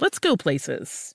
let's go places.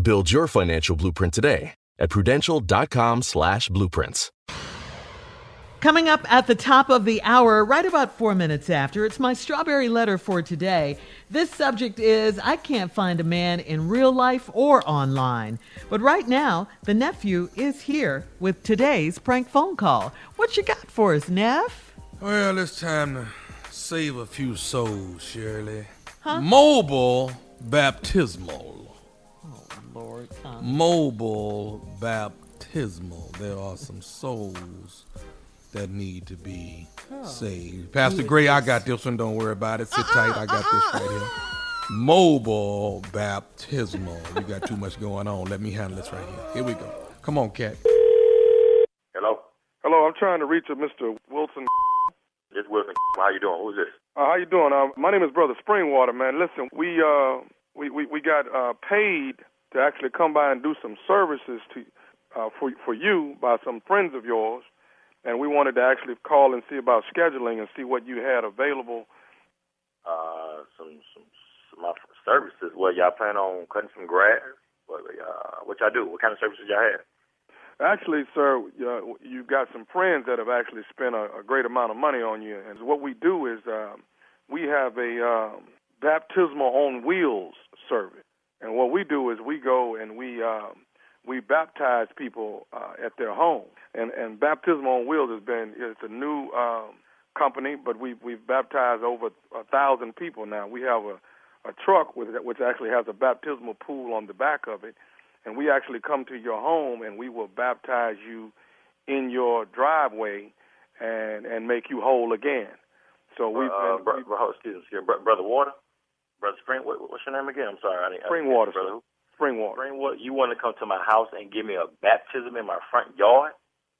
Build your financial blueprint today at prudential.com/blueprints. Coming up at the top of the hour, right about 4 minutes after, it's my strawberry letter for today. This subject is, I can't find a man in real life or online. But right now, the nephew is here with today's prank phone call. What you got for us, Neff? Well, it's time to save a few souls, Shirley. Huh? Mobile baptismal. Lord, mobile baptismal. There are some souls that need to be saved. Pastor Gray, I got this one. Don't worry about it. Sit tight. I got this right here. Mobile baptismal. We got too much going on. Let me handle this right here. Here we go. Come on, Cat. Hello? Hello, I'm trying to reach a Mr. Wilson. It's Wilson. How you doing? Who's this? How you doing? My name is Brother Springwater, man. Listen, we got paid to actually come by and do some services to for you by some friends of yours, and we wanted to actually call and see about scheduling and see what you had available. Some services. Well, y'all plan on cutting some grass? What y'all do? What kind of services y'all have? Actually, sir, you've got some friends that have actually spent a great amount of money on you, and what we do is we have a baptismal on wheels service. And what we do is we go and we baptize people at their home. And Baptism on Wheels it's a new company, but we've baptized over 1,000 people now. We have a truck which actually has a baptismal pool on the back of it, and we actually come to your home and we will baptize you in your driveway and make you whole again. So Brother Water. Brother Spring, what's your name again? I'm sorry. Springwater, brother. Springwater. Springwater, you want to come to my house and give me a baptism in my front yard?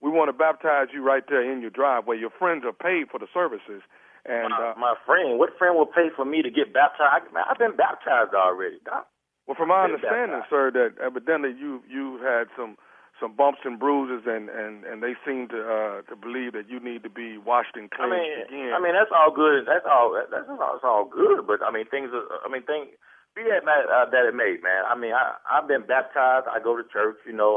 We want to baptize you right there in your driveway. Your friends are paid for the services. And my friend? What friend will pay for me to get baptized? Man, I've been baptized already, Doc. Well, from my understanding, sir, that evidently you had some some bumps and bruises, and they seem to believe that you need to be washed and cleansed again. I mean, that's all good. That's all good. But I mean, be that that it may, man. I mean, I've been baptized. I go to church. You know,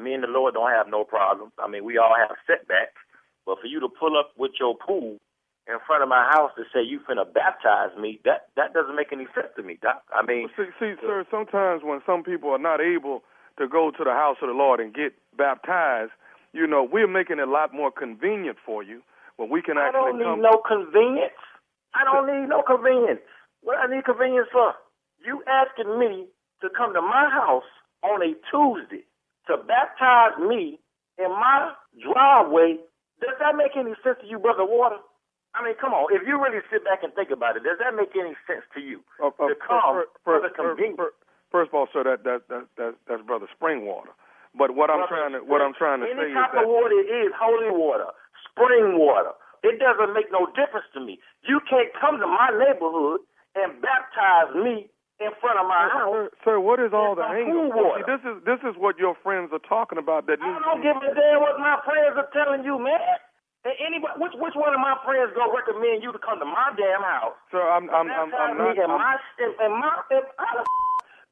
me and the Lord don't have no problems. I mean, we all have setbacks. But for you to pull up with your pool in front of my house to say you finna baptize me, that doesn't make any sense to me, Doc. I mean, well, see, sir, sometimes when some people are not able to go to the house of the Lord and get baptized, you know, we're making it a lot more convenient for you when we can actually I don't need no convenience. What I need convenience for? You asking me to come to my house on a Tuesday to baptize me in my driveway. Does that make any sense to you, Brother Water? I mean, come on. If you really sit back and think about it, does that make any sense to you to come for the convenience? First of all, sir, that's Brother Springwater. But what I'm trying to say is that any type of water is holy water, spring water. It doesn't make no difference to me. You can't come to my neighborhood and baptize me in front of my house. Sir, what is all the anger? See, this is what your friends are talking about. I don't give a damn what my friends are telling you, man. And anybody, which one of my friends gonna recommend you to come to my damn house? Sir,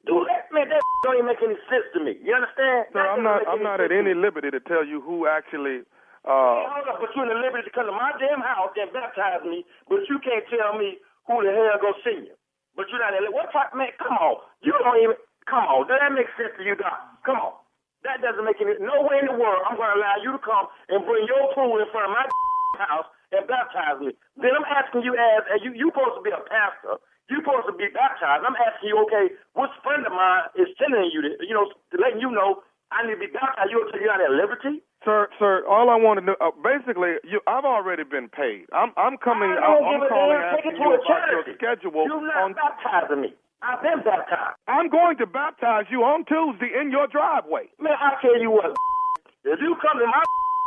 Dude, that don't even make any sense to me. You understand? Sir, I'm not at any liberty to tell you who actually. Hold up, but you're in the liberty to come to my damn house and baptize me, but you can't tell me who the hell go see you. But you're not in the what type, man? Come on, you don't even. Come on, does that make sense to you, Doc? Come on, that doesn't make any. No way in the world I'm gonna allow you to come and bring your pool in front of my house and baptize me. Then I'm asking you, as you supposed to be a pastor. You're supposed to be baptized. I'm asking you, okay, which friend of mine is telling you to, you know, letting you know I need to be baptized? You're not at liberty? Sir, all I want to know, basically, I've already been paid. I'm calling asking you about your schedule. You're not baptizing me. I've been baptized. I'm going to baptize you on Tuesday in your driveway. Man, I tell you what, if you come to my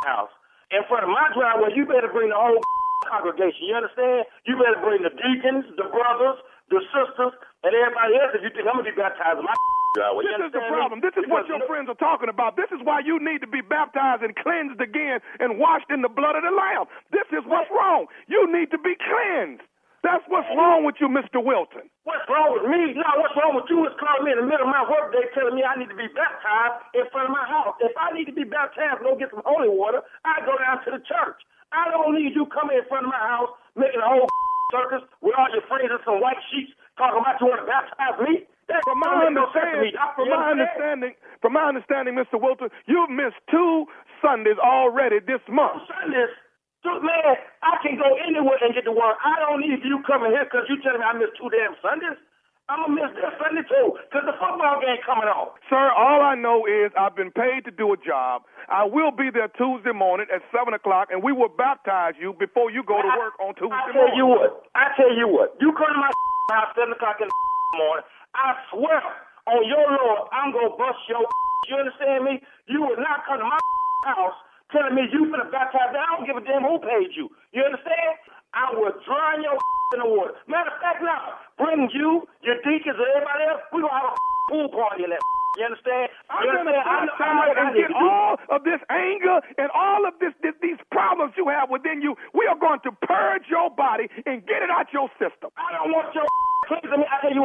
house in front of my driveway, you better bring the whole congregation. You understand? You better bring the deacons, the brothers, the sisters, and everybody else. If you think I'm going to be baptized in my driveway, this is the problem. This is what your friends are talking about. This is why you need to be baptized and cleansed again and washed in the blood of the Lamb. This is what's wrong. You need to be cleansed. That's what's wrong with you, Mr. Wilton. What's wrong with me? No, what's wrong with you is calling me in the middle of my workday telling me I need to be baptized in front of my house. If I need to be baptized and go get some holy water, I go down to the church. I don't need you coming in front of my house making a whole circus with all your friends and some white sheets talking about you want to baptize me? That's from my understanding. From my understanding, Mr. Wilton, you've missed 2 Sundays already this month. 2 Sundays? Dude, man, I can go anywhere and get the word. I don't need you coming here because you telling me I missed 2 damn Sundays. I'm going to miss this Sunday, too, because the football game coming on. Sir, all I know is I've been paid to do a job. I will be there Tuesday morning at 7 o'clock, and we will baptize you before you go to work on Tuesday morning. I tell you what. You come to my house at 7 o'clock in the morning, I swear on your Lord, I'm going to bust your. You understand me? You will not come to my house telling me you finna baptize me. I don't give a damn who paid you. You understand? I will drown your in the water. Matter of fact, now, bring you, your deacons, and everybody else. We're going to have a pool party in that. You understand? I'm going to get all of this anger and all of these problems you have within you. We are going to purge your body and get it out your system. I don't want your cleansing me. I tell you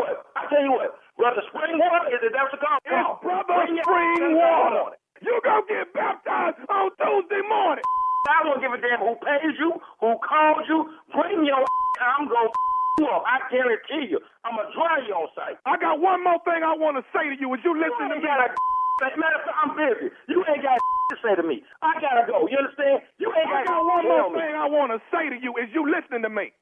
what. Brother Springwater, is it that's called? It's Brother Springwater. You're going to get baptized on Tuesday morning. I don't give a damn who pays you, who called you. Bring your I'm going to you up. I guarantee you. I'm going to drive you on site. I got one more thing I want to say to you. Would you listen to me? Matter of fact, I'm busy. You ain't got to say to me. I got to go. You understand? You ain't got to tell me. I got one more thing I want to say to you. Is you listening to me?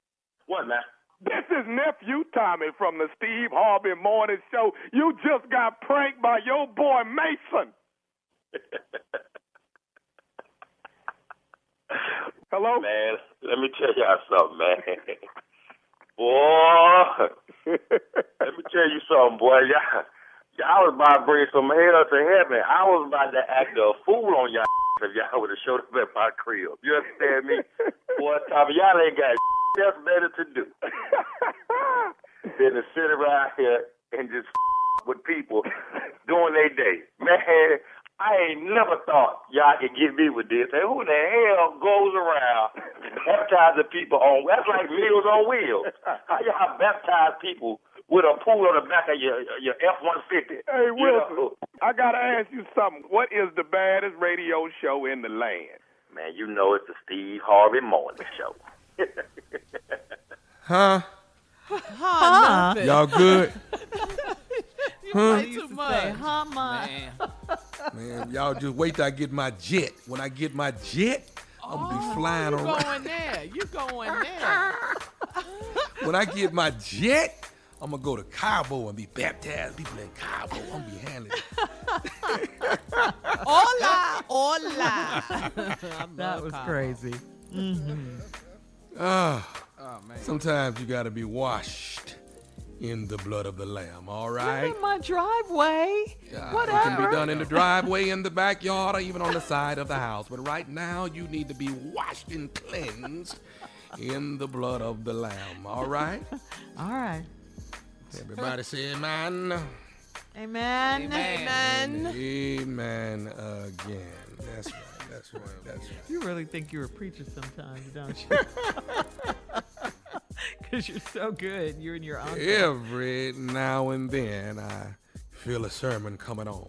What, man? This is Nephew Tommy from the Steve Harvey Morning Show. You just got pranked by your boy Mason. Hello? Man, let me tell y'all something, man. Boy, let me tell you something, boy. Y'all was about to bring some hell to heaven. I was about to act a fool on y'all if y'all would have showed up at my crib. You understand me? Boy, Tommy, y'all ain't got else better to do than to sit around here and just with people doing their day. Man, I ain't never thought y'all could get me with this. Hey, who in the hell goes around baptizing people on? That's like Meals on Wheels. How y'all baptize people with a pool on the back of your F-150? Hey, Wilson, you know? I got to ask you something. What is the baddest radio show in the land? Man, you know it's the Steve Harvey Morning Show. Huh? Huh? Y'all good? You play too much. Say, huh, man. Man, y'all just wait till I get my jet. When I get my jet, I'm going to be flying around. Going there. You going there. When I get my jet, I'm going to go to Cabo and be baptized. People in Cabo, I'm going to be handling it. Hola, hola. That was Cabo. Crazy. Mm-hmm. Oh, man. Sometimes you got to be washed in the blood of the Lamb, all right? You're in my driveway. Whatever. It can be done in the driveway, in the backyard, or even on the side of the house. But right now, you need to be washed and cleansed in the blood of the Lamb, all right? All right. Everybody say amen. Amen. Amen. Amen, amen again. That's right. That's right. That's right. You really think you're a preacher sometimes, don't you? Because you're so good. You're in your own. Every now and then, I feel a sermon coming on.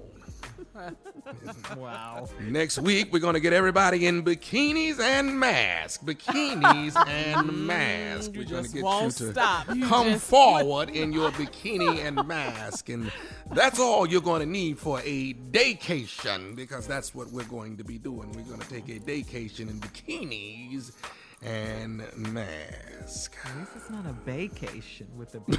Wow. Next week, we're going to get everybody in bikinis and masks. Bikinis and masks. We're going to get you to come forward in your bikini and mask. And that's all you're going to need for a daycation, because that's what we're going to be doing. We're going to take a daycation in bikinis and mask. At least it's not a vacation with a bee.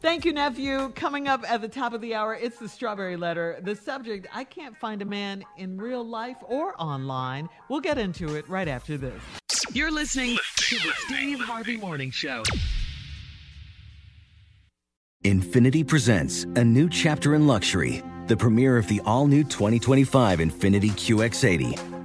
Thank you, nephew. Coming up at the top of the hour, it's the Strawberry Letter. The subject, I can't find a man in real life or online. We'll get into it right after this. You're listening to the Steve Harvey Morning Show. Infiniti presents a new chapter in luxury. The premiere of the all-new 2025 Infiniti QX80.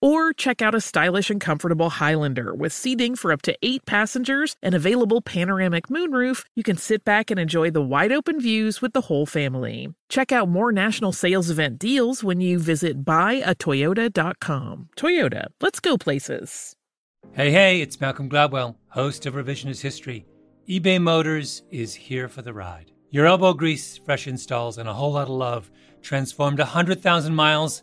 Or check out a stylish and comfortable Highlander. With seating for up to 8 passengers and available panoramic moonroof, you can sit back and enjoy the wide-open views with the whole family. Check out more national sales event deals when you visit buyatoyota.com. Toyota, let's go places. Hey, hey, it's Malcolm Gladwell, host of Revisionist History. eBay Motors is here for the ride. Your elbow grease, fresh installs, and a whole lot of love transformed 100,000 miles